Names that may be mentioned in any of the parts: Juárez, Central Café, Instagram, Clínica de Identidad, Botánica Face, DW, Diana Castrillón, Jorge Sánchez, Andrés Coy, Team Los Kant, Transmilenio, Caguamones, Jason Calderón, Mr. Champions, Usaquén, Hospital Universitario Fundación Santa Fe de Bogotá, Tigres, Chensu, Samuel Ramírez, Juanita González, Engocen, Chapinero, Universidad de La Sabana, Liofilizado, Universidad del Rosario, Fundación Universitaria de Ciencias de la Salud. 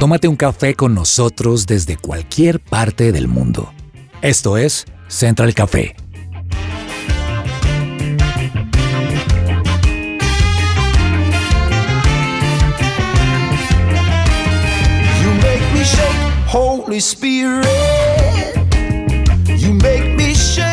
Tómate un café con nosotros desde cualquier parte del mundo. Esto es Central Café. You make me shake, Holy Spirit. You make me shake.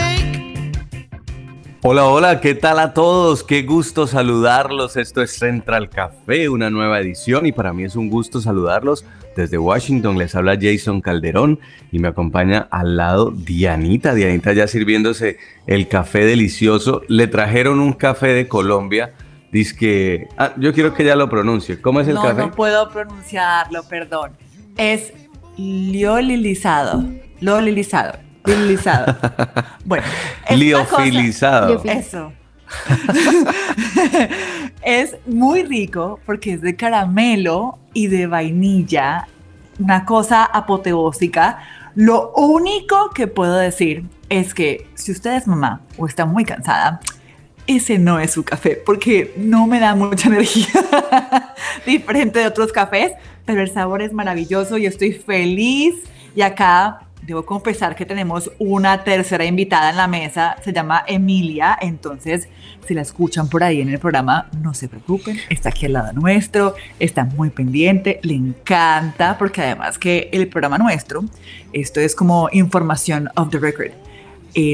Hola, hola, ¿qué tal a todos? Qué gusto saludarlos. Esto es Central Café, una nueva edición, y para mí es un gusto saludarlos. Desde Washington les habla Jason Calderón y me acompaña al lado Dianita. Dianita ya sirviéndose el café delicioso. Le trajeron un café de Colombia. Dice que... Ah, yo quiero que ella lo pronuncie. ¿Cómo es el café? No puedo pronunciarlo, perdón. Es liofilizado. Bueno. Liofilizado. Eso. Es muy rico porque es de caramelo y de vainilla, una cosa apoteósica. Lo único que puedo decir es que si usted es mamá o está muy cansada, ese no es su café, porque no me da mucha energía, diferente de otros cafés, pero el sabor es maravilloso y estoy feliz. Y acá debo confesar que tenemos una tercera invitada en la mesa, se llama Emilia, entonces si la escuchan por ahí en el programa, no se preocupen, está aquí al lado nuestro, está muy pendiente, le encanta, porque además que el programa nuestro, esto es como información off the record,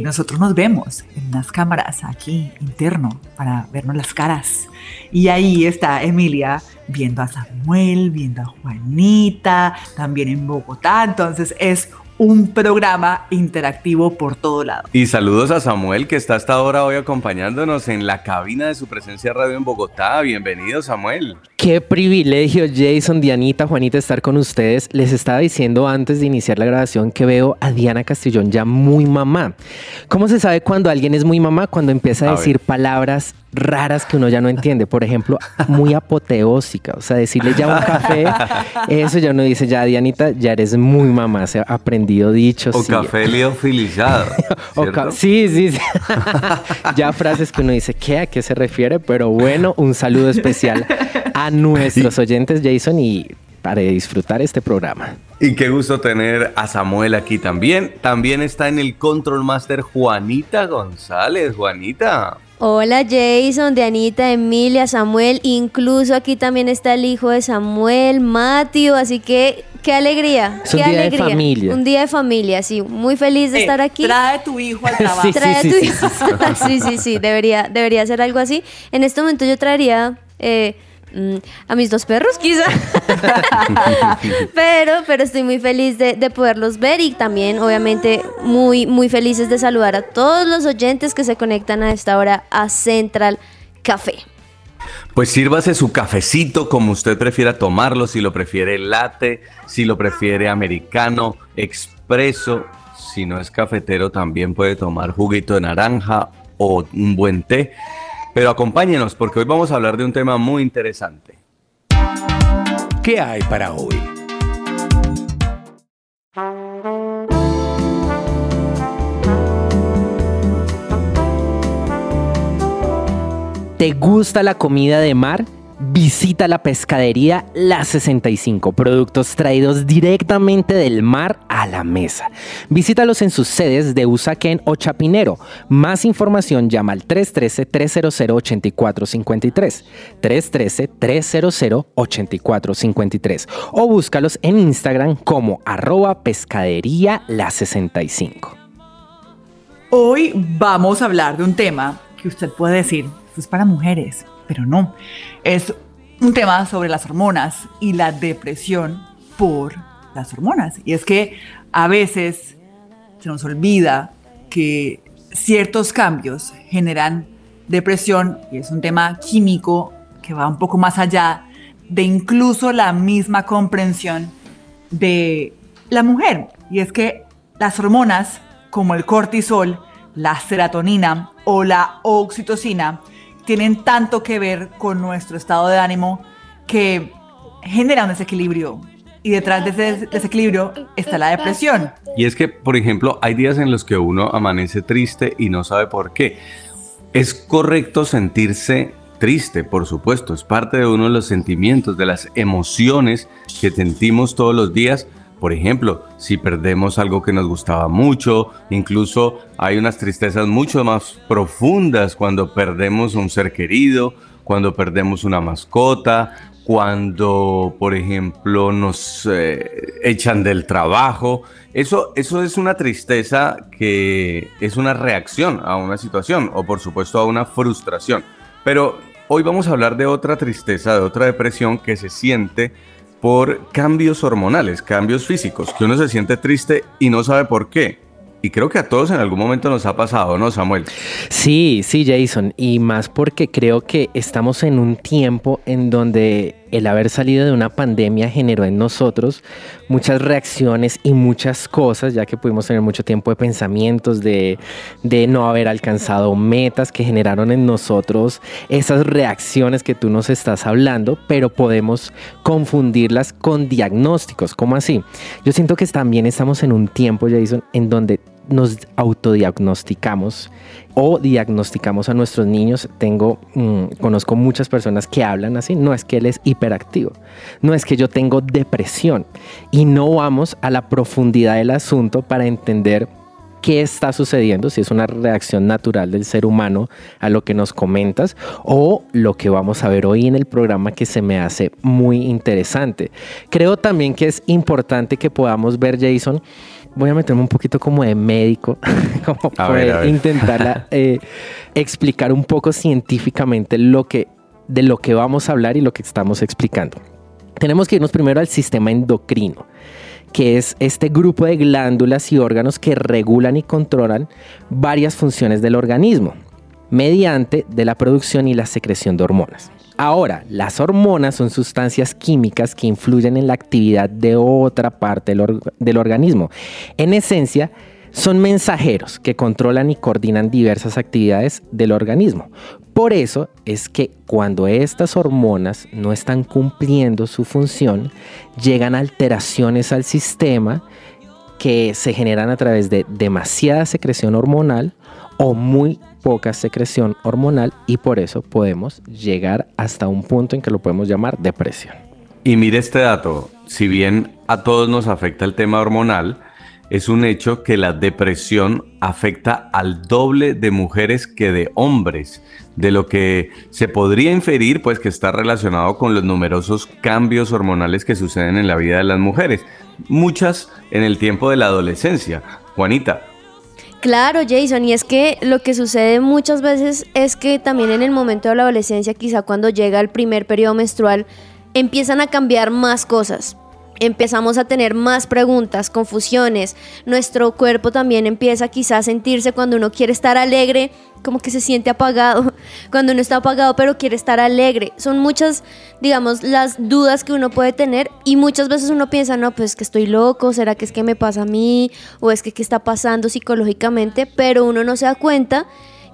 nosotros nos vemos en unas cámaras aquí interno para vernos las caras, y ahí está Emilia viendo a Samuel, viendo a Juanita, también en Bogotá, entonces es un programa interactivo por todo lado. Y saludos a Samuel, que está hasta ahora hoy acompañándonos en la cabina de Su Presencia Radio en Bogotá. Bienvenido, Samuel. Qué privilegio, Jason, Dianita, Juanita, estar con ustedes. Les estaba diciendo antes de iniciar la grabación que veo a Diana Castrillón ya muy mamá. ¿Cómo se sabe cuando alguien es muy mamá? Cuando empieza a decir palabras raras que uno ya no entiende, por ejemplo, muy apoteósica, o sea, decirle ya un café, eso ya uno dice, ya Dianita, ya eres muy mamá, se ha aprendido dichos. O sí. Café liofilizado, sí. Ya frases que uno dice, ¿qué? ¿A qué se refiere? Pero bueno, un saludo especial a nuestros oyentes, Jason, y para disfrutar este programa. Y qué gusto tener a Samuel aquí también. También está en el Control Master Juanita González. Juanita. Hola Jason, Dianita, Emilia, Samuel, incluso aquí también está el hijo de Samuel, Matthew, así que qué alegría. Es un día de familia. Un día de familia, sí, muy feliz de estar aquí. Trae tu hijo al trabajo. Sí, debería ser algo así. En este momento yo traería... a mis dos perros quizá. pero estoy muy feliz de poderlos ver, y también obviamente muy, muy felices de saludar a todos los oyentes que se conectan a esta hora a Central Café. Pues sírvase su cafecito como usted prefiera tomarlo, si lo prefiere latte, si lo prefiere americano, expreso, si no es cafetero también puede tomar juguito de naranja o un buen té. Pero acompáñenos, porque hoy vamos a hablar de un tema muy interesante. ¿Qué hay para hoy? ¿Te gusta la comida de mar? Visita la pescadería La 65, productos traídos directamente del mar a la mesa. Visítalos en sus sedes de Usaquén o Chapinero. Más información, llama al 313-300-8453, 313-300-8453, o búscalos en Instagram como @pescadería la 65. Hoy vamos a hablar de un tema que usted puede decir, esto es para mujeres, pero no, es un tema sobre las hormonas y la depresión por las hormonas. Y es que a veces se nos olvida que ciertos cambios generan depresión, y es un tema químico que va un poco más allá de incluso la misma comprensión de la mujer. Y es que las hormonas como el cortisol, la serotonina o la oxitocina tienen tanto que ver con nuestro estado de ánimo que genera un desequilibrio, y detrás de ese desequilibrio está la depresión. Y es que, por ejemplo, hay días en los que uno amanece triste y no sabe por qué. ¿Es correcto sentirse triste, por supuesto, es parte de uno de los sentimientos, de las emociones que sentimos todos los días. Por ejemplo, si perdemos algo que nos gustaba mucho, incluso hay unas tristezas mucho más profundas cuando perdemos un ser querido, cuando perdemos una mascota, cuando, por ejemplo, nos echan del trabajo. Eso es una tristeza que es una reacción a una situación o, por supuesto, a una frustración. Pero hoy vamos a hablar de otra tristeza, de otra depresión que se siente por cambios hormonales, cambios físicos, que uno se siente triste y no sabe por qué. Y creo que a todos en algún momento nos ha pasado, ¿no, Samuel? Sí, Jason. Y más porque creo que estamos en un tiempo en donde el haber salido de una pandemia generó en nosotros muchas reacciones y muchas cosas, ya que pudimos tener mucho tiempo de pensamientos, de no haber alcanzado metas que generaron en nosotros esas reacciones que tú nos estás hablando, pero podemos confundirlas con diagnósticos. ¿Cómo así? Yo siento que también estamos en un tiempo, Jason, en donde nos autodiagnosticamos o diagnosticamos a nuestros niños. Conozco muchas personas que hablan así: no, es que él es hiperactivo, no, es que yo tengo depresión, y no vamos a la profundidad del asunto para entender qué está sucediendo, si es una reacción natural del ser humano a lo que nos comentas o lo que vamos a ver hoy en el programa, que se me hace muy interesante. Creo también que es importante que podamos ver, Jason, voy a meterme un poquito como de médico, como poder intentar explicar un poco científicamente de lo que vamos a hablar y lo que estamos explicando. Tenemos que irnos primero al sistema endocrino, que es este grupo de glándulas y órganos que regulan y controlan varias funciones del organismo mediante de la producción y la secreción de hormonas. Ahora, las hormonas son sustancias químicas que influyen en la actividad de otra parte del organismo. En esencia, son mensajeros que controlan y coordinan diversas actividades del organismo. Por eso es que cuando estas hormonas no están cumpliendo su función, llegan alteraciones al sistema que se generan a través de demasiada secreción hormonal o muy poca secreción hormonal, y por eso podemos llegar hasta un punto en que lo podemos llamar depresión. Y mire este dato: si bien a todos nos afecta el tema hormonal, es un hecho que la depresión afecta al doble de mujeres que de hombres, de lo que se podría inferir, pues, que está relacionado con los numerosos cambios hormonales que suceden en la vida de las mujeres, muchas en el tiempo de la adolescencia. Juanita. Claro, Jason, y es que lo que sucede muchas veces es que también en el momento de la adolescencia, quizá cuando llega el primer periodo menstrual, empiezan a cambiar más cosas. Empezamos a tener más preguntas, confusiones. Nuestro cuerpo también empieza quizá a sentirse, cuando uno quiere estar alegre, como que se siente apagado. Cuando uno está apagado pero quiere estar alegre. Son muchas, digamos, las dudas que uno puede tener, y muchas veces uno piensa: no, pues es que estoy loco, ¿será que es que me pasa a mí? ¿O es que qué está pasando psicológicamente? Pero uno no se da cuenta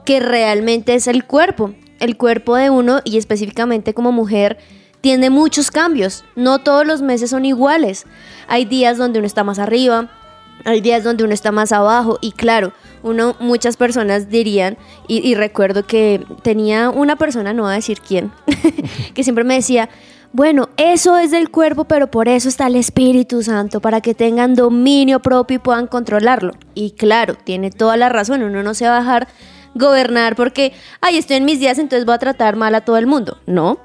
que realmente es el cuerpo. El cuerpo de uno, y específicamente como mujer, tiene muchos cambios. No todos los meses son iguales. Hay días donde uno está más arriba, hay días donde uno está más abajo, y claro, muchas personas dirían, y recuerdo que tenía una persona, no voy a decir quién, que siempre me decía: bueno, eso es del cuerpo, pero por eso está el Espíritu Santo, para que tengan dominio propio y puedan controlarlo. Y claro, tiene toda la razón, uno no se va a dejar gobernar porque, ay, estoy en mis días, entonces voy a tratar mal a todo el mundo. No.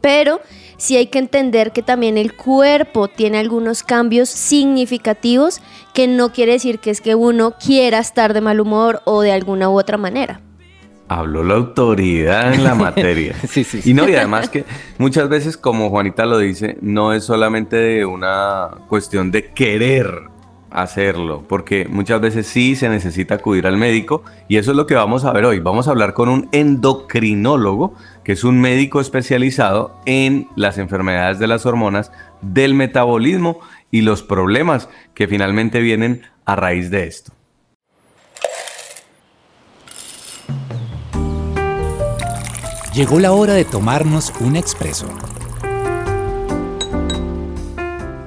Pero sí hay que entender que también el cuerpo tiene algunos cambios significativos, que no quiere decir que es que uno quiera estar de mal humor o de alguna u otra manera. Habló la autoridad en la materia. Sí. Y no, y además que muchas veces, como Juanita lo dice, no es solamente una cuestión de querer hacerlo, porque muchas veces sí se necesita acudir al médico, y eso es lo que vamos a ver hoy. Vamos a hablar con un endocrinólogo, que es un médico especializado en las enfermedades de las hormonas, del metabolismo y los problemas que finalmente vienen a raíz de esto. Llegó la hora de tomarnos un expreso.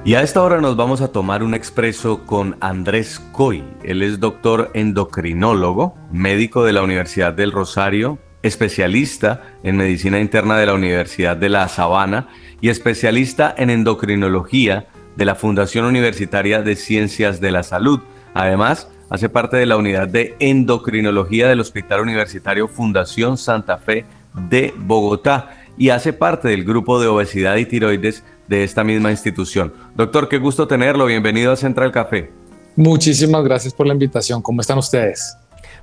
Y a esta hora nos vamos a tomar un expreso con Andrés Coy. Él es doctor endocrinólogo, médico de la Universidad del Rosario, especialista en medicina interna de la Universidad de La Sabana y especialista en endocrinología de la Fundación Universitaria de Ciencias de la Salud. Además, hace parte de la unidad de endocrinología del Hospital Universitario Fundación Santa Fe de Bogotá y hace parte del grupo de obesidad y tiroides de esta misma institución. Doctor, qué gusto tenerlo. Bienvenido a Central Café. Muchísimas gracias por la invitación. ¿Cómo están ustedes?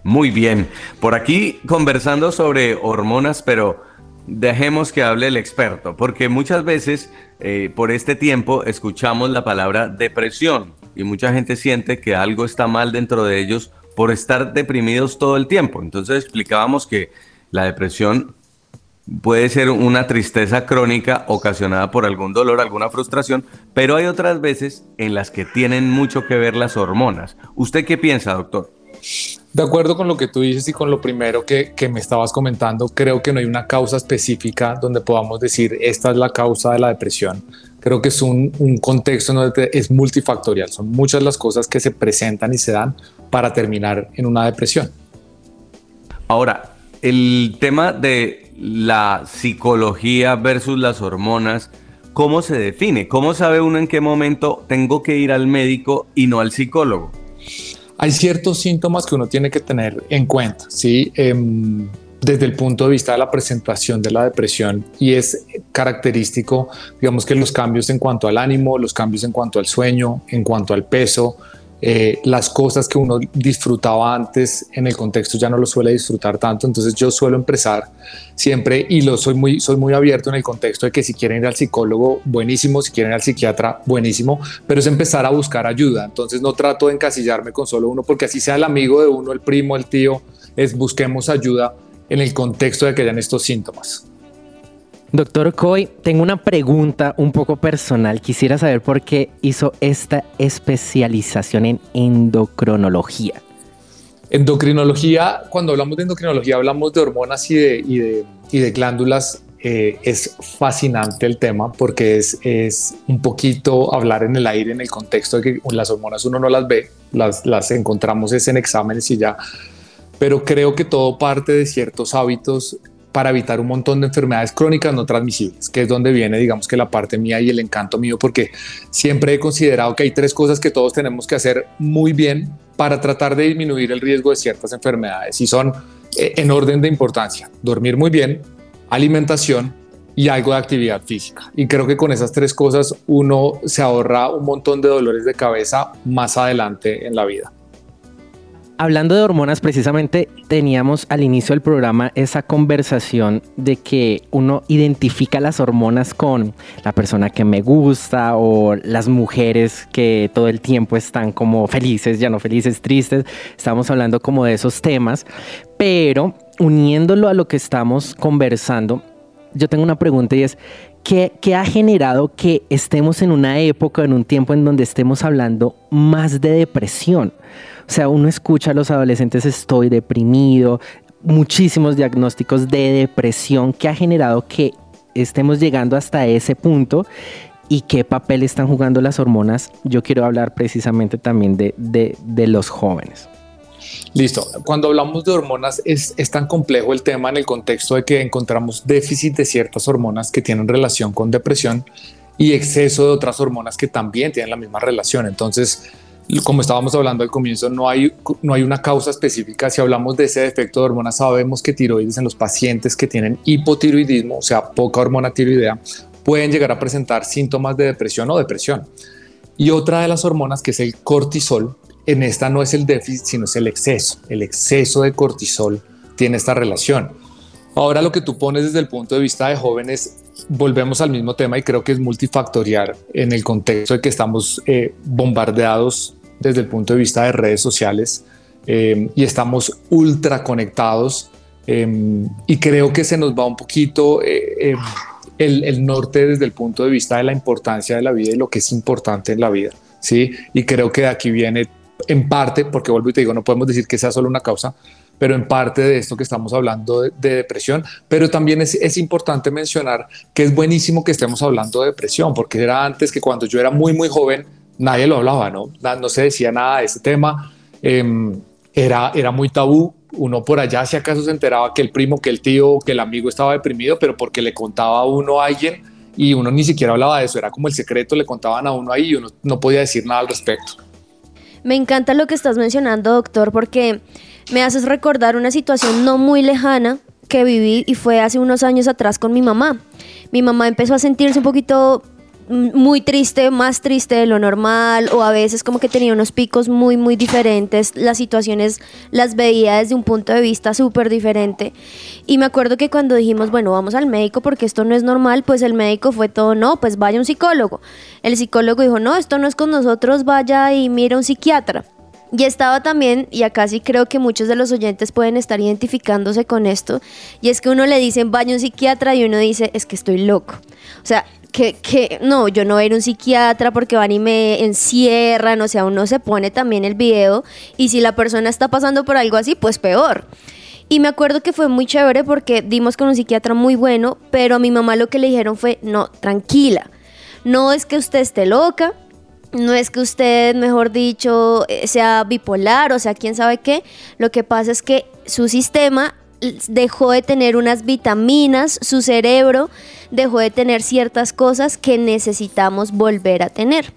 Muy bien. Por aquí conversando sobre hormonas, pero dejemos que hable el experto, porque muchas veces por este tiempo escuchamos la palabra depresión y mucha gente siente que algo está mal dentro de ellos por estar deprimidos todo el tiempo. Entonces explicábamos que la depresión puede ser una tristeza crónica ocasionada por algún dolor, alguna frustración, pero hay otras veces en las que tienen mucho que ver las hormonas. ¿Usted qué piensa, doctor? De acuerdo con lo que tú dices y con lo primero que me estabas comentando, creo que no hay una causa específica donde podamos decir esta es la causa de la depresión. Creo que es un contexto donde es multifactorial. Son muchas las cosas que se presentan y se dan para terminar en una depresión. Ahora, el tema de la psicología versus las hormonas, ¿cómo se define? ¿Cómo sabe uno en qué momento tengo que ir al médico y no al psicólogo? Hay ciertos síntomas que uno tiene que tener en cuenta, ¿sí? Desde el punto de vista de la presentación de la depresión, y es característico, digamos, que los cambios en cuanto al ánimo, los cambios en cuanto al sueño, en cuanto al peso, las cosas que uno disfrutaba antes en el contexto ya no lo suele disfrutar tanto. Entonces yo suelo empezar siempre, y soy muy abierto en el contexto de que si quieren ir al psicólogo, buenísimo, si quieren ir al psiquiatra, buenísimo, pero es empezar a buscar ayuda. Entonces no trato de encasillarme con solo uno, porque así sea el amigo de uno, el primo, el tío, es busquemos ayuda en el contexto de que hayan estos síntomas. Doctor Coy, tengo una pregunta un poco personal. Quisiera saber por qué hizo esta especialización en endocrinología. Endocrinología, cuando hablamos de endocrinología, hablamos de hormonas y de glándulas. Es fascinante el tema, porque es un poquito hablar en el aire en el contexto de que las hormonas uno no las ve, las encontramos es en exámenes y ya. Pero creo que todo parte de ciertos hábitos para evitar un montón de enfermedades crónicas no transmisibles, que es donde viene, digamos, que la parte mía y el encanto mío, porque siempre he considerado que hay tres cosas que todos tenemos que hacer muy bien para tratar de disminuir el riesgo de ciertas enfermedades, y son en orden de importancia: dormir muy bien, alimentación y algo de actividad física. Y creo que con esas tres cosas uno se ahorra un montón de dolores de cabeza más adelante en la vida. Hablando de hormonas, precisamente teníamos al inicio del programa esa conversación de que uno identifica las hormonas con la persona que me gusta o las mujeres que todo el tiempo están como felices, ya no felices, tristes. Estamos hablando como de esos temas, pero uniéndolo a lo que estamos conversando, yo tengo una pregunta, y es ¿qué ha generado que estemos en una época, en un tiempo en donde estemos hablando más de depresión? O sea, uno escucha a los adolescentes: estoy deprimido, muchísimos diagnósticos de depresión. ¿Qué ha generado que estemos llegando hasta ese punto? ¿Y qué papel están jugando las hormonas? Yo quiero hablar precisamente también de los jóvenes. Listo. Cuando hablamos de hormonas es tan complejo el tema, en el contexto de que encontramos déficit de ciertas hormonas que tienen relación con depresión y exceso de otras hormonas que también tienen la misma relación. Entonces, como estábamos hablando al comienzo, no hay una causa específica. Si hablamos de ese defecto de hormonas, sabemos que tiroides en los pacientes que tienen hipotiroidismo, o sea, poca hormona tiroidea, pueden llegar a presentar síntomas de depresión o depresión. Y otra de las hormonas, que es el cortisol, en esta no es el déficit, sino es el exceso. El exceso de cortisol tiene esta relación. Ahora, lo que tú pones desde el punto de vista de jóvenes, volvemos al mismo tema, y creo que es multifactorial en el contexto de que estamos bombardeados desde el punto de vista de redes sociales y estamos ultra conectados, y creo que se nos va un poquito el norte desde el punto de vista de la importancia de la vida y lo que es importante en la vida, ¿sí? Y creo que de aquí viene en parte, porque vuelvo y te digo, no podemos decir que sea solo una causa, pero en parte de esto que estamos hablando de depresión. Pero también es importante mencionar que es buenísimo que estemos hablando de depresión, porque era antes que cuando yo era muy joven nadie lo hablaba, no se decía nada de ese tema, era muy tabú, uno por allá si acaso se enteraba que el primo, que el tío, que el amigo estaba deprimido, pero porque le contaba a uno a alguien y uno ni siquiera hablaba de eso, era como el secreto, le contaban a uno ahí y uno no podía decir nada al respecto. Me encanta lo que estás mencionando, doctor, porque me haces recordar una situación no muy lejana que viví y fue hace unos años atrás con mi mamá. Mi mamá empezó a sentirse un poquito muy triste, más triste de lo normal, o a veces como que tenía unos picos muy muy diferentes, las situaciones las veía desde un punto de vista súper diferente, y me acuerdo que cuando dijimos, bueno, vamos al médico porque esto no es normal, pues el médico fue todo, no, pues vaya un psicólogo. El psicólogo dijo, no, esto no es con nosotros, vaya y mira un psiquiatra. Y estaba también, y acá sí creo que muchos de los oyentes pueden estar identificándose con esto, y es que uno le dicen vaya a un psiquiatra y uno dice, es que estoy loco, o sea, que no, yo no voy a ir a un psiquiatra porque van y me encierran, o sea, uno se pone también el video, y si la persona está pasando por algo así, pues peor. Y me acuerdo que fue muy chévere porque dimos con un psiquiatra muy bueno, pero a mi mamá lo que le dijeron fue, no, tranquila, no es que usted esté loca, no es que usted, mejor dicho, sea bipolar, o sea, quién sabe qué. Lo que pasa es que su sistema dejó de tener unas vitaminas, su cerebro dejó de tener ciertas cosas que necesitamos volver a tener.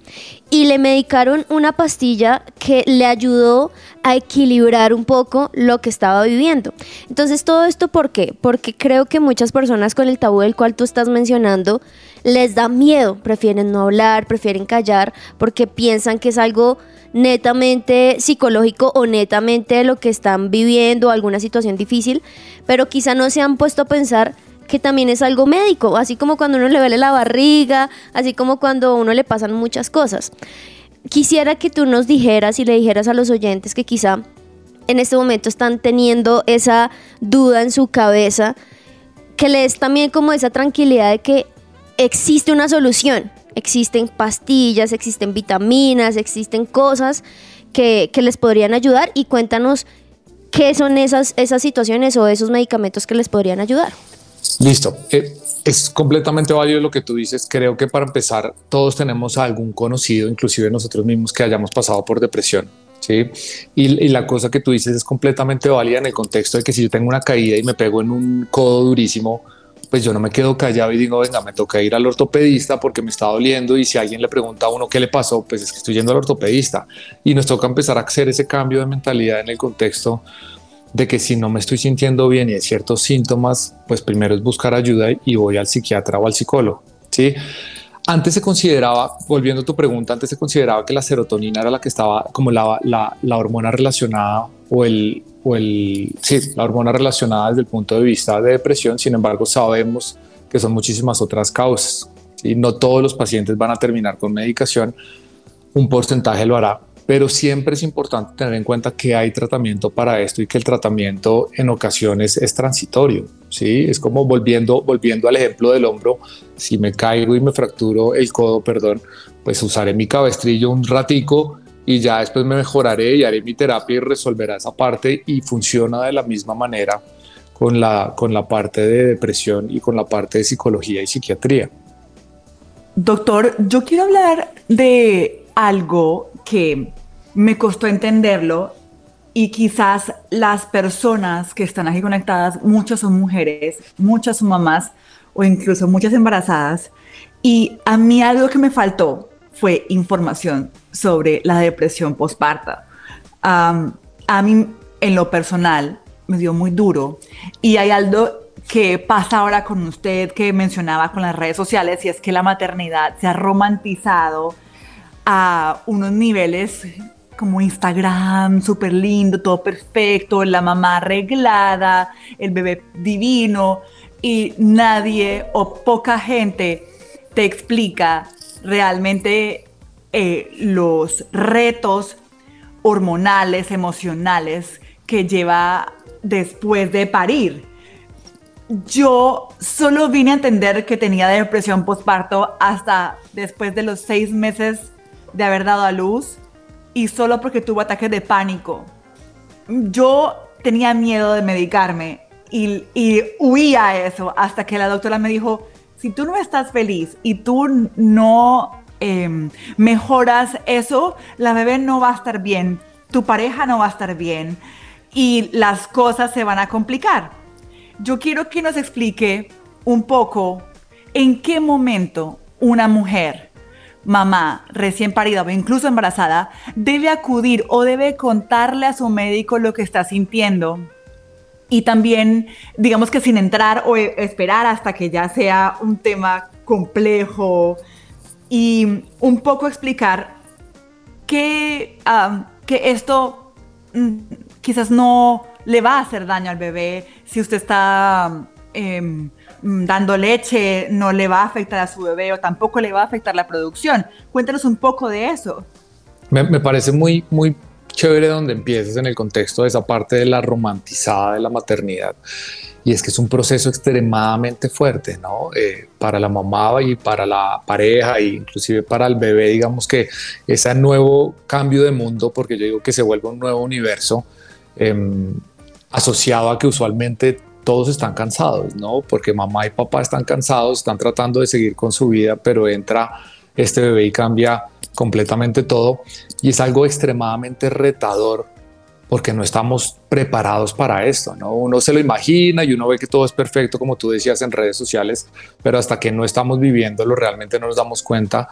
Y le medicaron una pastilla que le ayudó a equilibrar un poco lo que estaba viviendo. Entonces, ¿todo esto por qué? Porque creo que muchas personas con el tabú del cual tú estás mencionando les da miedo, prefieren no hablar, prefieren callar, porque piensan que es algo netamente psicológico o netamente lo que están viviendo, alguna situación difícil, pero quizá no se han puesto a pensar que también es algo médico, así como cuando uno le duele la barriga, así como cuando a uno le pasan muchas cosas. Quisiera que tú nos dijeras y le dijeras a los oyentes que quizá en este momento están teniendo esa duda en su cabeza, que le des también como esa tranquilidad de que existe una solución, existen pastillas, existen vitaminas, existen cosas que les podrían ayudar, y cuéntanos qué son esas situaciones o esos medicamentos que les podrían ayudar. Listo, es completamente válido lo que tú dices. Creo que para empezar todos tenemos a algún conocido, inclusive nosotros mismos, que hayamos pasado por depresión, ¿sí? Y la cosa que tú dices es completamente válida en el contexto de que si yo tengo una caída y me pego en un codo durísimo, pues yo no me quedo callado y digo, venga, me toca ir al ortopedista porque me está doliendo, y si alguien le pregunta a uno qué le pasó, pues es que estoy yendo al ortopedista. Y nos toca empezar a hacer ese cambio de mentalidad en el contexto de que si no me estoy sintiendo bien y hay ciertos síntomas, pues primero es buscar ayuda y voy al psiquiatra o al psicólogo, ¿sí? Antes se consideraba, volviendo a tu pregunta, antes se consideraba que la serotonina era la que estaba como la hormona relacionada la hormona relacionada desde el punto de vista de depresión. Sin embargo, sabemos que son muchísimas otras causas, ¿sí? No todos los pacientes van a terminar con medicación, un porcentaje lo hará, pero siempre es importante tener en cuenta que hay tratamiento para esto y que el tratamiento en ocasiones es transitorio, ¿sí? Es como volviendo al ejemplo del hombro, si me caigo y me fracturo el codo, pues usaré mi cabestrillo un ratico y ya después me mejoraré y haré mi terapia y resolverá esa parte, y funciona de la misma manera con la parte de depresión y con la parte de psicología y psiquiatría. Doctor, yo quiero hablar de algo que me costó entenderlo, y quizás las personas que están aquí conectadas, muchas son mujeres, muchas son mamás o incluso muchas embarazadas, y a mí algo que me faltó fue información sobre la depresión postparta. A mí, en lo personal, me dio muy duro, y hay algo que pasa ahora con usted que mencionaba con las redes sociales, y es que la maternidad se ha romantizado a unos niveles como Instagram, súper lindo, todo perfecto, la mamá arreglada, el bebé divino, y nadie o poca gente te explica realmente los retos hormonales, emocionales que lleva después de parir. Yo solo vine a entender que tenía depresión postparto hasta después de los 6 meses de haber dado a luz, y solo porque tuve ataques de pánico. Yo tenía miedo de medicarme y huía a eso hasta que la doctora me dijo, si tú no estás feliz y tú no mejoras eso, la bebé no va a estar bien, tu pareja no va a estar bien, y las cosas se van a complicar. Yo quiero que nos explique un poco en qué momento una mujer, mamá, recién parida o incluso embarazada, debe acudir o debe contarle a su médico lo que está sintiendo. Y también, digamos que sin entrar o esperar hasta que ya sea un tema complejo, y un poco explicar que esto quizás no le va a hacer daño al bebé. Si usted está dando leche, no le va a afectar a su bebé o tampoco le va a afectar la producción. Cuéntanos un poco de eso. Me parece muy, muy chévere donde empieces en el contexto de esa parte de la romantizada de la maternidad. Y es que es un proceso extremadamente fuerte, ¿no? Para la mamá y para la pareja, e inclusive para el bebé, digamos que ese nuevo cambio de mundo, porque yo digo que se vuelve un nuevo universo, asociado a que usualmente todos están cansados, ¿no? Porque mamá y papá están cansados, están tratando de seguir con su vida, pero entra este bebé y cambia completamente todo. Y es algo extremadamente retador, porque no estamos preparados para esto, ¿no? Uno se lo imagina y uno ve que todo es perfecto, como tú decías, en redes sociales, pero hasta que no estamos viviéndolo, realmente no nos damos cuenta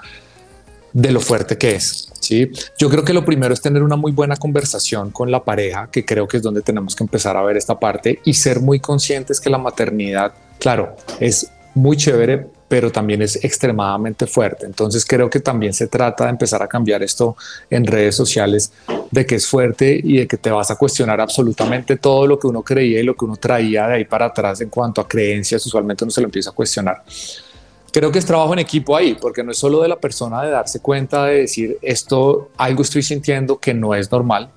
de lo fuerte que es, ¿sí? Yo creo que lo primero es tener una muy buena conversación con la pareja, que creo que es donde tenemos que empezar a ver esta parte, y ser muy conscientes que la maternidad, claro, es muy chévere, pero también es extremadamente fuerte. Entonces creo que también se trata de empezar a cambiar esto en redes sociales, de que es fuerte y de que te vas a cuestionar absolutamente todo lo que uno creía y lo que uno traía de ahí para atrás en cuanto a creencias. Usualmente uno se lo empieza a cuestionar. Creo que es trabajo en equipo ahí, porque no es solo de la persona de darse cuenta, de decir esto, algo estoy sintiendo que no es normal.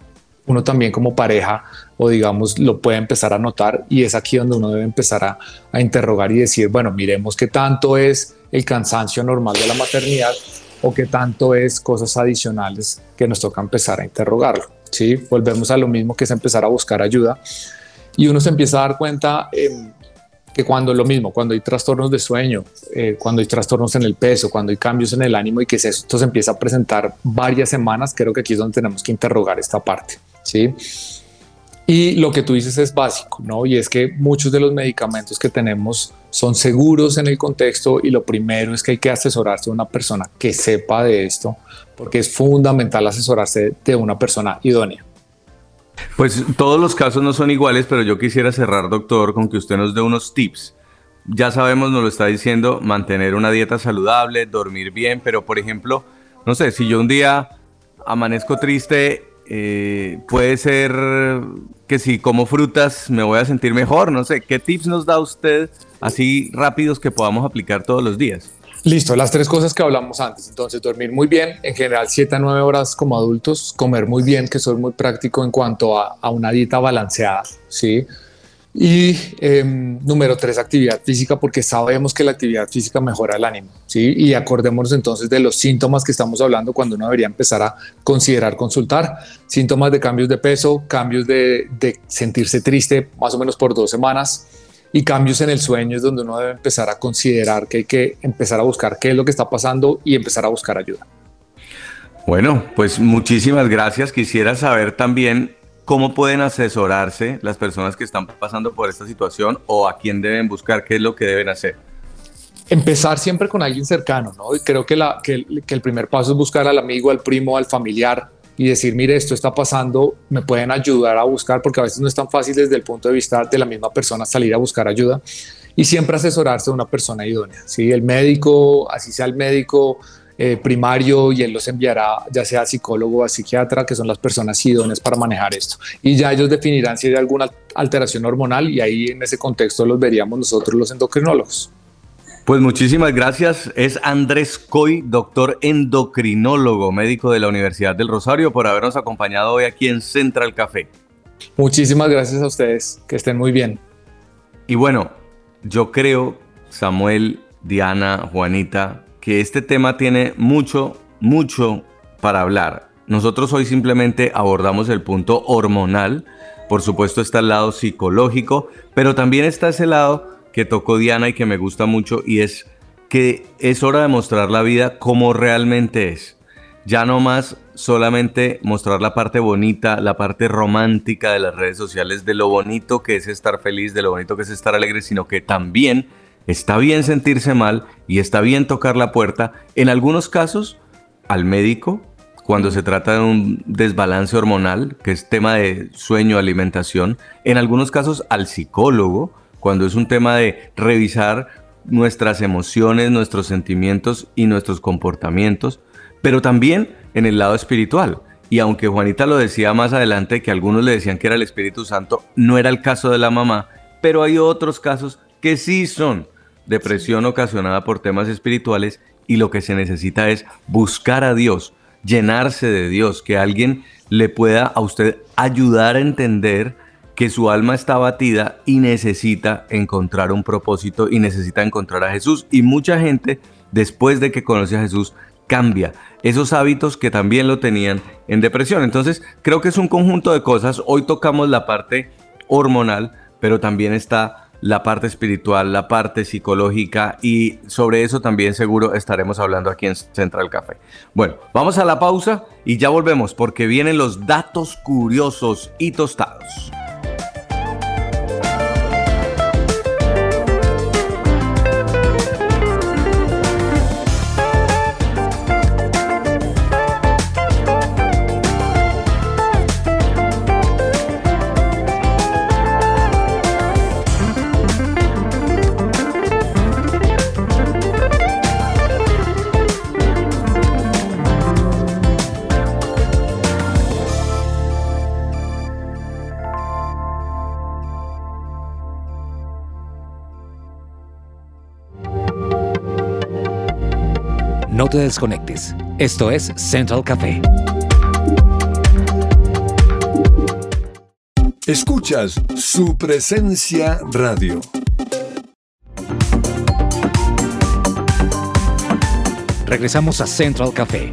Uno también como pareja, o digamos, lo puede empezar a notar, y es aquí donde uno debe empezar a interrogar y decir, bueno, miremos qué tanto es el cansancio normal de la maternidad o qué tanto es cosas adicionales que nos toca empezar a interrogarlo, ¿sí? Volvemos a lo mismo, que es empezar a buscar ayuda, y uno se empieza a dar cuenta que cuando hay trastornos de sueño, cuando hay trastornos en el peso, cuando hay cambios en el ánimo, y que esto se empieza a presentar varias semanas, creo que aquí es donde tenemos que interrogar esta parte. Sí. Y lo que tú dices es básico, ¿no? Y es que muchos de los medicamentos que tenemos son seguros en el contexto, y lo primero es que hay que asesorarse de una persona que sepa de esto, porque es fundamental asesorarse de una persona idónea. Pues todos los casos no son iguales, pero yo quisiera cerrar, doctor, con que usted nos dé unos tips. Ya sabemos, nos lo está diciendo, mantener una dieta saludable, dormir bien, pero por ejemplo, no sé, si yo un día amanezco triste, puede ser que si como frutas me voy a sentir mejor, no sé. ¿Qué tips nos da usted así rápidos que podamos aplicar todos los días? Listo, las tres cosas que hablamos antes. Entonces, dormir muy bien, en general 7 a 9 horas como adultos, comer muy bien, que soy muy práctico en cuanto a una dieta balanceada, ¿sí? Y número 3, actividad física, porque sabemos que la actividad física mejora el ánimo, ¿sí? Y acordémonos entonces de los síntomas que estamos hablando cuando uno debería empezar a considerar consultar. Síntomas de cambios de peso, cambios de sentirse triste más o menos por 2 semanas, y cambios en el sueño es donde uno debe empezar a considerar que hay que empezar a buscar qué es lo que está pasando y empezar a buscar ayuda. Bueno, pues muchísimas gracias. Quisiera saber también ¿cómo pueden asesorarse las personas que están pasando por esta situación, o a quién deben buscar? ¿Qué es lo que deben hacer? Empezar siempre con alguien cercano, ¿no? Y creo que el primer paso es buscar al amigo, al primo, al familiar, y decir, mire, esto está pasando, me pueden ayudar a buscar, porque a veces no es tan fácil desde el punto de vista de la misma persona salir a buscar ayuda, y siempre asesorarse de una persona idónea, ¿sí? El médico, así sea el médico primario, y él los enviará ya sea a psicólogo o a psiquiatra, que son las personas idóneas para manejar esto, y ya ellos definirán si hay alguna alteración hormonal, y ahí en ese contexto los veríamos nosotros, los endocrinólogos. Pues muchísimas gracias. Es Andrés Coy, doctor endocrinólogo, médico de la Universidad del Rosario, por habernos acompañado hoy aquí en Central Café. Muchísimas gracias a ustedes, que estén muy bien. Y bueno, yo creo, Samuel, Diana, Juanita, que este tema tiene mucho, mucho para hablar. Nosotros hoy simplemente abordamos el punto hormonal. Por supuesto está el lado psicológico, pero también está ese lado que tocó Diana y que me gusta mucho, y es que es hora de mostrar la vida como realmente es. Ya no más solamente mostrar la parte bonita, la parte romántica de las redes sociales, de lo bonito que es estar feliz, de lo bonito que es estar alegre, sino que también está bien sentirse mal y está bien tocar la puerta, en algunos casos, al médico, cuando se trata de un desbalance hormonal, que es tema de sueño, alimentación, en algunos casos al psicólogo, cuando es un tema de revisar nuestras emociones, nuestros sentimientos y nuestros comportamientos, pero también en el lado espiritual. Y aunque Juanita lo decía más adelante, que algunos le decían que era el Espíritu Santo, no era el caso de la mamá, pero hay otros casos que sí son depresión ocasionada por temas espirituales, y lo que se necesita es buscar a Dios, llenarse de Dios, que alguien le pueda a usted ayudar a entender que su alma está abatida y necesita encontrar un propósito y necesita encontrar a Jesús. Y mucha gente, después de que conoce a Jesús, cambia esos hábitos que también lo tenían en depresión. Entonces, creo que es un conjunto de cosas. Hoy tocamos la parte hormonal, pero también está la parte espiritual, la parte psicológica, y sobre eso también seguro estaremos hablando aquí en Central Café. Bueno, vamos a la pausa y ya volvemos, porque vienen los datos curiosos y tostados. No te desconectes. Esto es Central Café. Escuchas Su Presencia Radio. Regresamos a Central Café.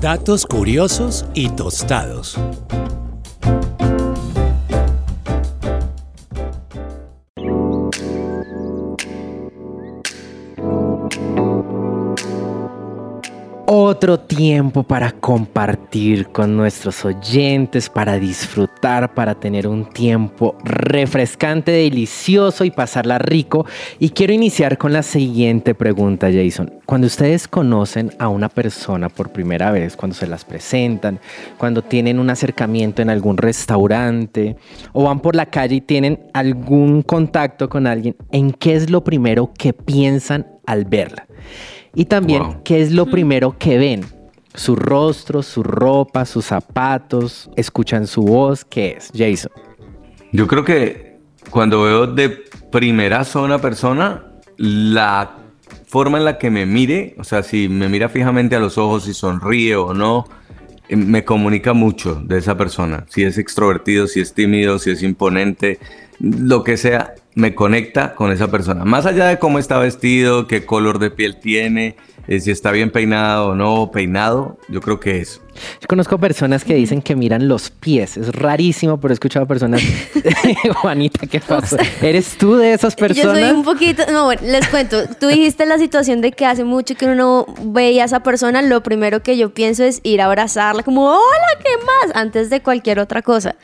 Datos curiosos y tostados. Otro tiempo para compartir con nuestros oyentes, para disfrutar, para tener un tiempo refrescante, delicioso y pasarla rico. Y quiero iniciar con la siguiente pregunta, Jason. Cuando ustedes conocen a una persona por primera vez, cuando se las presentan, cuando tienen un acercamiento en algún restaurante o van por la calle y tienen algún contacto con alguien, ¿en qué es lo primero que piensan al verla? Y también, wow, ¿qué es lo primero que ven? Su rostro, su ropa, sus zapatos, escuchan su voz, ¿qué es, Jason? Yo creo que cuando veo de primerazo a una persona, la forma en la que me mire, o sea, si me mira fijamente a los ojos, si sonríe o no, me comunica mucho de esa persona. Si es extrovertido, si es tímido, si es imponente, lo que sea, me conecta con esa persona. Más allá de cómo está vestido, qué color de piel tiene, si está bien peinado o no peinado, yo creo que eso. Yo conozco personas que dicen que miran los pies. Es rarísimo, pero he escuchado personas... Juanita, ¿qué pasó? O sea, ¿eres tú de esas personas? Yo soy un poquito... No, bueno, les cuento. Tú dijiste la situación de que hace mucho que uno veía a esa persona. Lo primero que yo pienso es ir a abrazarla, como, hola, ¿qué más? Antes de cualquier otra cosa.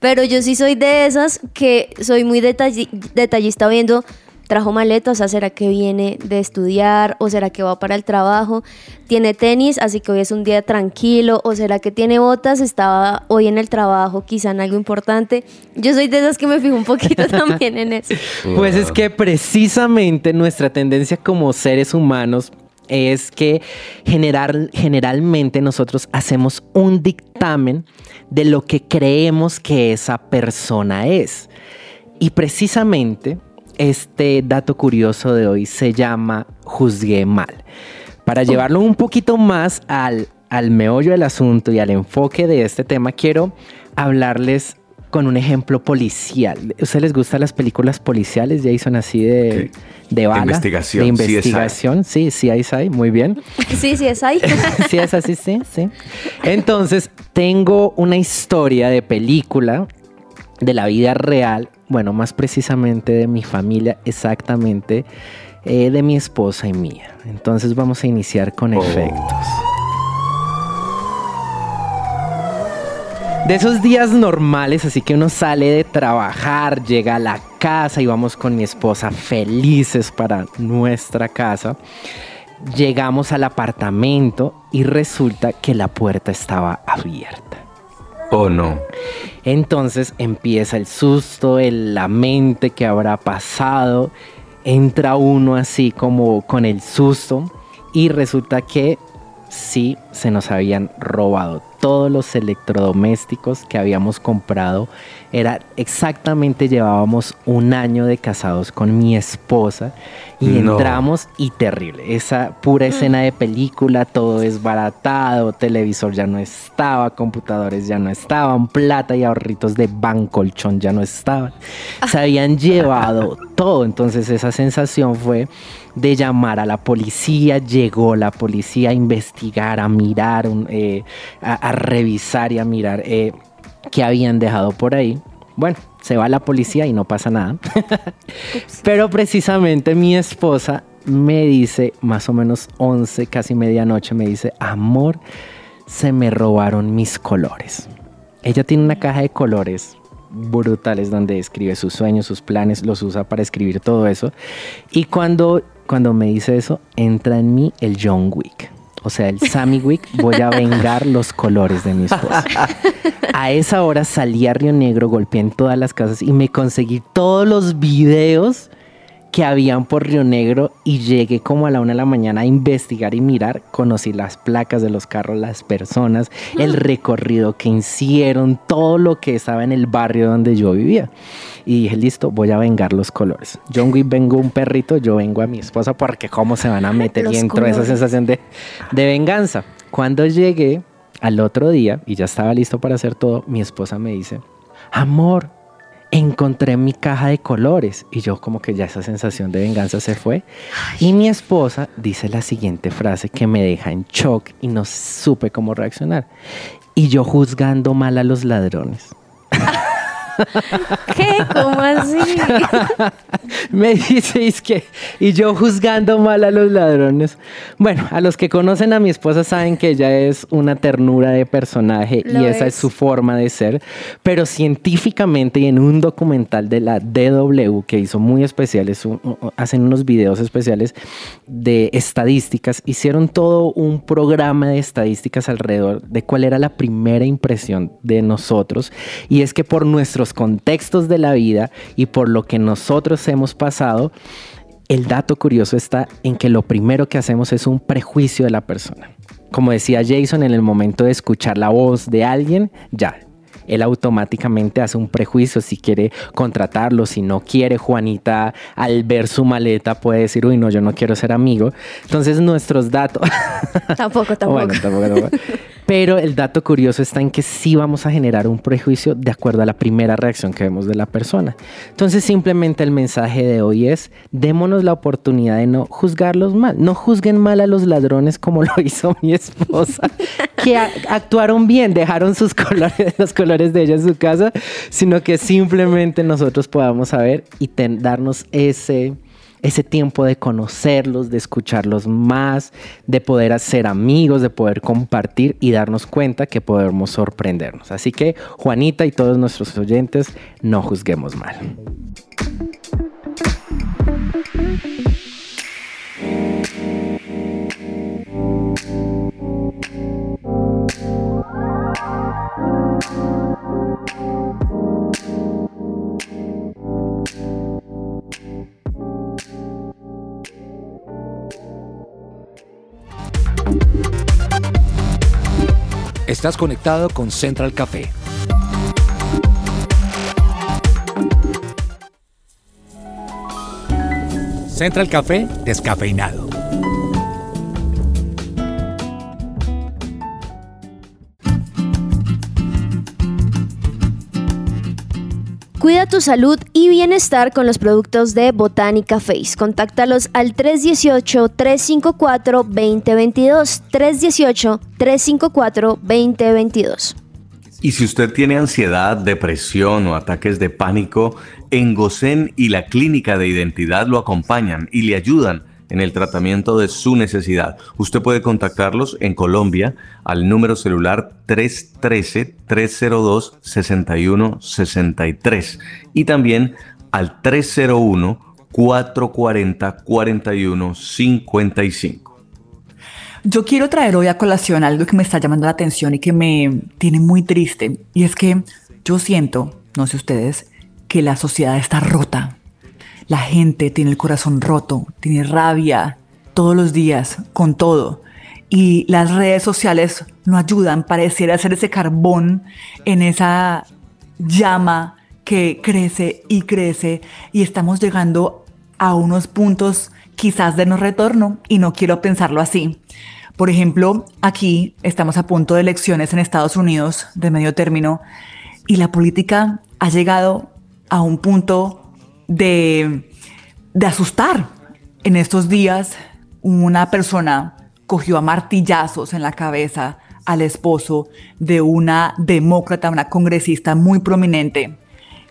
Pero yo sí soy de esas que soy muy detallista viendo... ¿Trajo maleta? O sea, ¿será que viene de estudiar? ¿O será que va para el trabajo? ¿Tiene tenis? Así que hoy es un día tranquilo. ¿O será que tiene botas? ¿Estaba hoy en el trabajo? Quizá en algo importante. Yo soy de esas que me fijo un poquito también en eso. Pues es que precisamente nuestra tendencia como seres humanos es que generalmente nosotros hacemos un dictamen de lo que creemos que esa persona es. Y precisamente... este dato curioso de hoy se llama Juzgué Mal. Para llevarlo un poquito más al meollo del asunto y al enfoque de este tema, quiero hablarles con un ejemplo policial. ¿A ustedes les gustan las películas policiales, Jason, así de bala? Investigación. De investigación, sí, sí, ahí sí, muy bien. Sí, sí, es ahí. Sí, es así, sí, sí. Entonces, tengo una historia de película de la vida real. Bueno, más precisamente de mi familia, exactamente de mi esposa y mía. Entonces vamos a iniciar con efectos. De esos días normales, así que uno sale de trabajar, llega a la casa y vamos con mi esposa felices para nuestra casa. Llegamos al apartamento y resulta que la puerta estaba abierta. Oh, no. Entonces empieza el susto, la mente que habrá pasado. Entra uno así como con el susto y resulta que sí, se nos habían robado todos los electrodomésticos que habíamos comprado. Exactamente llevábamos un año de casados con mi esposa y entramos y terrible. Esa pura escena de película, todo desbaratado, televisor ya no estaba, computadores ya no estaban, plata y ahorritos de bancolchón ya no estaban. Se habían llevado todo. Entonces esa sensación fue de llamar a la policía. Llegó la policía a investigar, a mirar, a revisar y a mirar qué habían dejado por ahí. Bueno, se va la policía y no pasa nada. Pero precisamente mi esposa me dice, más o menos 11, casi medianoche, me dice: amor, se me robaron mis colores. Ella tiene una caja de colores brutales donde escribe sus sueños, sus planes, los usa para escribir todo eso. Y cuando me dice eso, entra en mí el John Wick. O sea, el Sammy Wick, voy a vengar los colores de mi esposa. A esa hora salí a Río Negro, golpeé en todas las casas y me conseguí todos los videos que habían por Río Negro y llegué como a la 1 de la mañana a investigar y mirar. Conocí las placas de los carros, las personas, el recorrido que hicieron, todo lo que estaba en el barrio donde yo vivía. Y dije, listo, voy a vengar los colores. John Wick, vengo un perrito, yo vengo a mi esposa, porque cómo se van a meter. Y entró esa sensación de venganza. Cuando llegué al otro día y ya estaba listo para hacer todo, mi esposa me dice: amor, encontré mi caja de colores. Y yo como que ya esa sensación de venganza se fue. Y mi esposa dice la siguiente frase que me deja en shock y no supe cómo reaccionar: y yo juzgando mal a los ladrones. ¿Qué? ¿Cómo así? Me dices que... y yo juzgando mal a los ladrones. Bueno, a los que conocen a mi esposa saben que ella es una ternura de personaje. Lo y esa es su forma de ser. Pero científicamente, y en un documental de la DW que hizo muy especial, hacen unos videos especiales de estadísticas. Hicieron todo un programa de estadísticas alrededor de cuál era la primera impresión de nosotros. Y es que por nuestros contextos de la vida y por lo que nosotros hemos pasado, el dato curioso está en que lo primero que hacemos es un prejuicio de la persona. Como decía Jason, en el momento de escuchar la voz de alguien, ya él automáticamente hace un prejuicio si quiere contratarlo, si no quiere. Juanita, al ver su maleta, puede decir: uy, no, yo no quiero ser amigo. Entonces nuestros datos... Tampoco. Bueno, tampoco. Pero el dato curioso está en que sí vamos a generar un prejuicio de acuerdo a la primera reacción que vemos de la persona. Entonces simplemente el mensaje de hoy es: démonos la oportunidad de no juzgarlos mal. No juzguen mal a los ladrones como lo hizo mi esposa, que actuaron bien, dejaron sus colores, los colores de ella en su casa, sino que simplemente nosotros podamos saber y darnos ese tiempo de conocerlos, de escucharlos más, de poder hacer amigos, de poder compartir y darnos cuenta que podemos sorprendernos. Así que, Juanita y todos nuestros oyentes, no juzguemos mal. Estás conectado con Central Café. Central Café descafeinado. Cuida tu salud y bienestar con los productos de Botánica Face. Contáctalos al 318-354-2022. 318-354-2022. Y si usted tiene ansiedad, depresión o ataques de pánico, Engocen y la Clínica de Identidad lo acompañan y le ayudan en el tratamiento de su necesidad. Usted puede contactarlos en Colombia al número celular 313-302-6163 y también al 301-440-4155. Yo quiero traer hoy a colación algo que me está llamando la atención y que me tiene muy triste, y es que yo siento, no sé ustedes, que la sociedad está rota. La gente tiene el corazón roto, tiene rabia todos los días con todo. Y las redes sociales no ayudan, pareciera ser ese carbón en esa llama que crece y estamos llegando a unos puntos quizás de no retorno, y no quiero pensarlo así. Por ejemplo, aquí estamos a punto de elecciones en Estados Unidos de medio término y la política ha llegado a un punto de asustar. En estos días, una persona cogió a martillazos en la cabeza al esposo de una demócrata, una congresista muy prominente.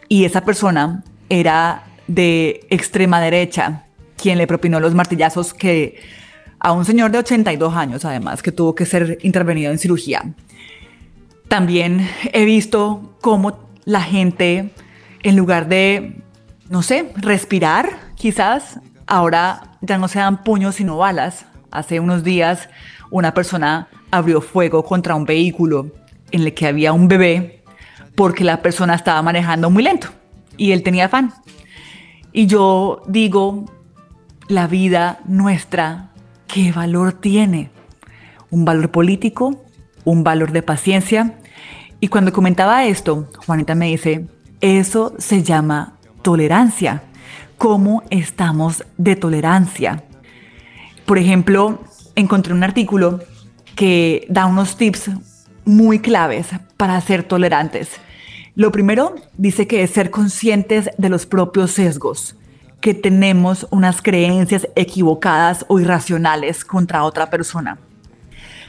Y esa persona era de extrema derecha, quien le propinó los martillazos que a un señor de 82 años, además, que tuvo que ser intervenido en cirugía. También he visto cómo la gente, en lugar de respirar, quizás, ahora ya no se dan puños sino balas. Hace unos días una persona abrió fuego contra un vehículo en el que había un bebé porque la persona estaba manejando muy lento y él tenía afán. Y yo digo, la vida nuestra, ¿qué valor tiene? Un valor político, un valor de paciencia. Y cuando comentaba esto, Juanita me dice, eso se llama tolerancia. ¿Cómo estamos de tolerancia? Por ejemplo, encontré un artículo que da unos tips muy claves para ser tolerantes. Lo primero dice que es ser conscientes de los propios sesgos, que tenemos unas creencias equivocadas o irracionales contra otra persona.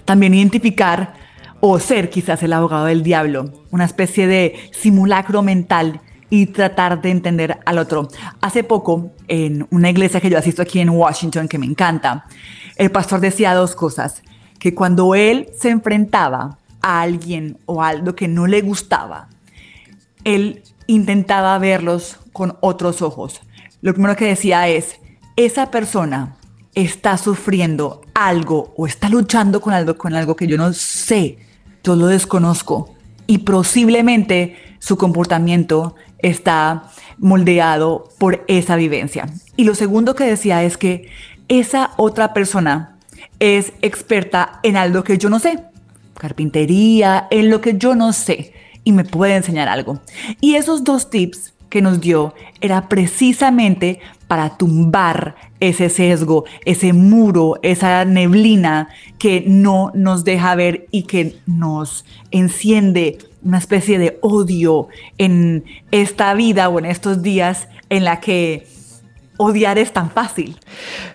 También identificar o ser quizás el abogado del diablo, una especie de simulacro mental y tratar de entender al otro. Hace poco, en una iglesia que yo asisto aquí en Washington, que me encanta, el pastor decía dos cosas: que cuando él se enfrentaba a alguien o a algo que no le gustaba, él intentaba verlos con otros ojos. Lo primero que decía es, esa persona está sufriendo algo o está luchando con algo que yo no sé, yo lo desconozco, y posiblemente su comportamiento está moldeado por esa vivencia. Y lo segundo que decía es que esa otra persona es experta en algo que yo no sé, carpintería, en lo que yo no sé, y me puede enseñar algo. Y esos dos tips que nos dio era precisamente para tumbar ese sesgo, ese muro, esa neblina que no nos deja ver y que nos enciende una especie de odio en esta vida o en estos días en la que odiar es tan fácil.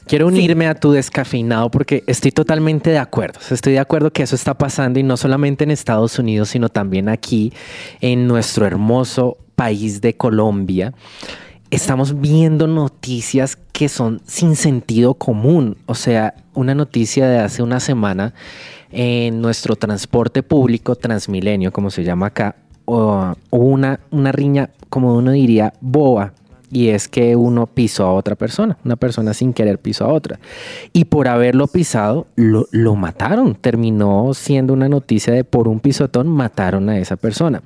Quiero unirme a tu descafeinado porque estoy totalmente de acuerdo. Estoy de acuerdo que eso está pasando, y no solamente en Estados Unidos, sino también aquí en nuestro hermoso país de Colombia. Estamos viendo noticias que son sin sentido común. O sea, una noticia de hace una semana en nuestro transporte público, Transmilenio, como se llama acá, hubo una riña, como uno diría, boba. Y es que uno pisó a otra persona, una persona sin querer pisó a otra. Y por haberlo pisado, lo mataron. Terminó siendo una noticia de por un pisotón mataron a esa persona.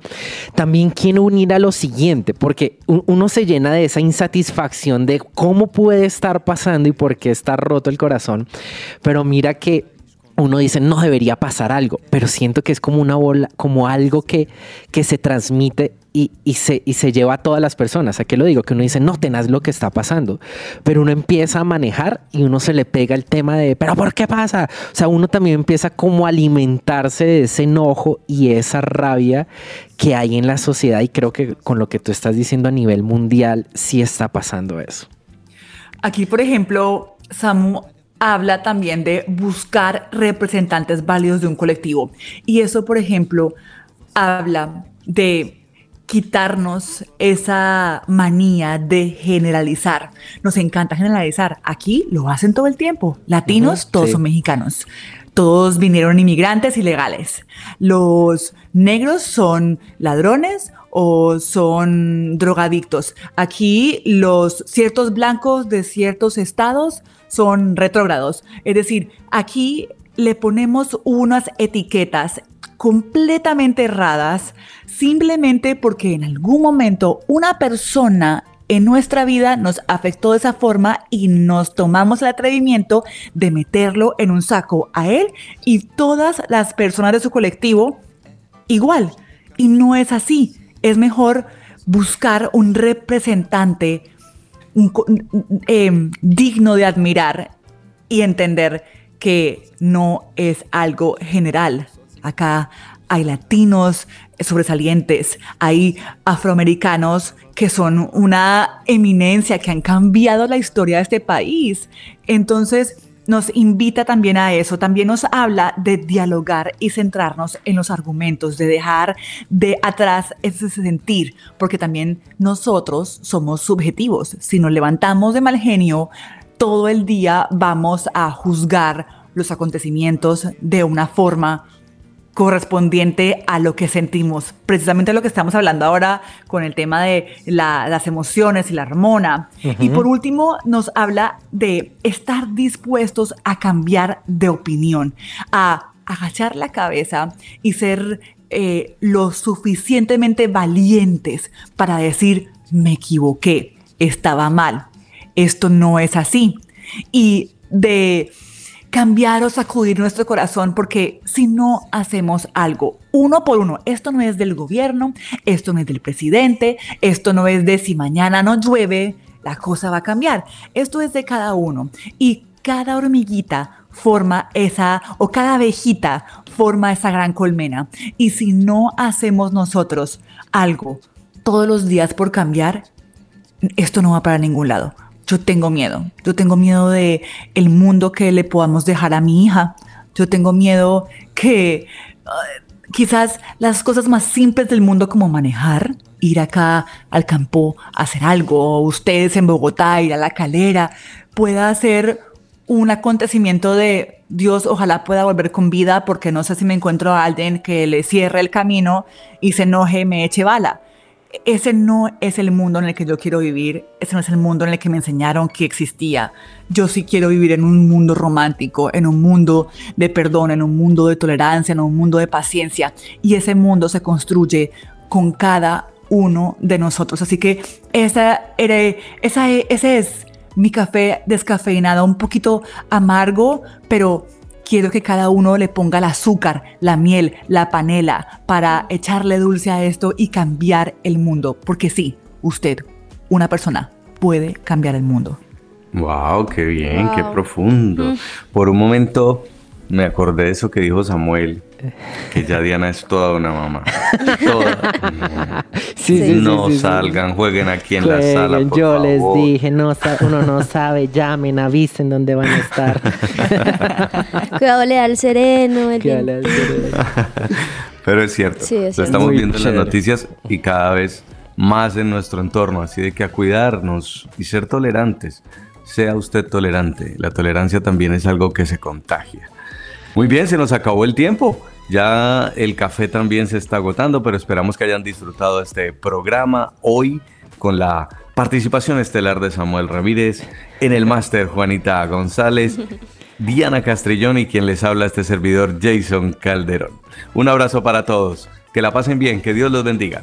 También quiero unir a lo siguiente, porque uno se llena de esa insatisfacción de cómo puede estar pasando y por qué está roto el corazón. Pero mira que uno dice, no debería pasar algo, pero siento que es como una bola, como algo que se transmite y se lleva a todas las personas. ¿A qué lo digo? Que uno dice, no, tenaz lo que está pasando. Pero uno empieza a manejar y uno se le pega el tema de, ¿pero por qué pasa? O sea, uno también empieza como a alimentarse de ese enojo y esa rabia que hay en la sociedad. Y creo que con lo que tú estás diciendo a nivel mundial, sí está pasando eso. Aquí, por ejemplo, Samu habla también de buscar representantes válidos de un colectivo. Y eso, por ejemplo, habla de quitarnos esa manía de generalizar. Nos encanta generalizar. Aquí lo hacen todo el tiempo. Latinos, todos sí. Son mexicanos. Todos vinieron inmigrantes ilegales. Los negros son ladrones o son drogadictos. Aquí los ciertos blancos de ciertos estados son retrógrados. Es decir, aquí le ponemos unas etiquetas completamente erradas simplemente porque en algún momento una persona en nuestra vida nos afectó de esa forma y nos tomamos el atrevimiento de meterlo en un saco a él y todas las personas de su colectivo igual. Y no es así. Es mejor buscar un representante digno de admirar y entender que no es algo general. Acá hay latinos sobresalientes, hay afroamericanos que son una eminencia, que han cambiado la historia de este país. Entonces nos invita también a eso, también nos habla de dialogar y centrarnos en los argumentos, de dejar de atrás ese sentir, porque también nosotros somos subjetivos. Si nos levantamos de mal genio, todo el día vamos a juzgar los acontecimientos de una forma correspondiente a lo que sentimos, precisamente lo que estamos hablando ahora con el tema de las emociones y la hormona. Uh-huh. Y por último, nos habla de estar dispuestos a cambiar de opinión, a agachar la cabeza y ser lo suficientemente valientes para decir, me equivoqué, estaba mal, esto no es así. Y de cambiar o sacudir nuestro corazón, porque si no hacemos algo uno por uno, esto no es del gobierno, esto no es del presidente, esto no es de si mañana no llueve, la cosa va a cambiar. Esto es de cada uno y cada hormiguita forma esa, o cada abejita forma esa gran colmena. Y si no hacemos nosotros algo todos los días por cambiar, esto no va para ningún lado. Yo tengo miedo de el mundo que le podamos dejar a mi hija, yo tengo miedo que quizás las cosas más simples del mundo como manejar, ir acá al campo a hacer algo, ustedes en Bogotá, ir a la Calera, pueda ser un acontecimiento de Dios, ojalá pueda volver con vida porque no sé si me encuentro a alguien que le cierre el camino y se enoje y me eche bala. Ese no es el mundo en el que yo quiero vivir, ese no es el mundo en el que me enseñaron que existía. Yo sí quiero vivir en un mundo romántico, en un mundo de perdón, en un mundo de tolerancia, en un mundo de paciencia. Y ese mundo se construye con cada uno de nosotros. Así que ese es mi café descafeinado, un poquito amargo, pero quiero que cada uno le ponga el azúcar, la miel, la panela para echarle dulce a esto y cambiar el mundo. Porque sí, usted, una persona, puede cambiar el mundo. ¡Wow! ¡Qué bien! Wow. ¡Qué profundo! Por un momento me acordé de eso que dijo Samuel, que ya Diana es toda una mamá. Toda. Sí, no sí, salgan, sí. Jueguen aquí en la sala, por favor. Les dije, uno no sabe, llamen, avisen dónde van a estar. Cuidado, le da el sereno. Pero es cierto, sí, es lo estamos viendo en las noticias y cada vez más en nuestro entorno, así de que a cuidarnos y ser tolerantes. Sea usted tolerante, la tolerancia también es algo que se contagia. Muy bien, se nos acabó el tiempo, ya el café también se está agotando, pero esperamos que hayan disfrutado este programa hoy con la participación estelar de Samuel Ramírez, en el máster Juanita González, Diana Castrillón y quien les habla este servidor Jason Calderón. Un abrazo para todos, que la pasen bien, que Dios los bendiga.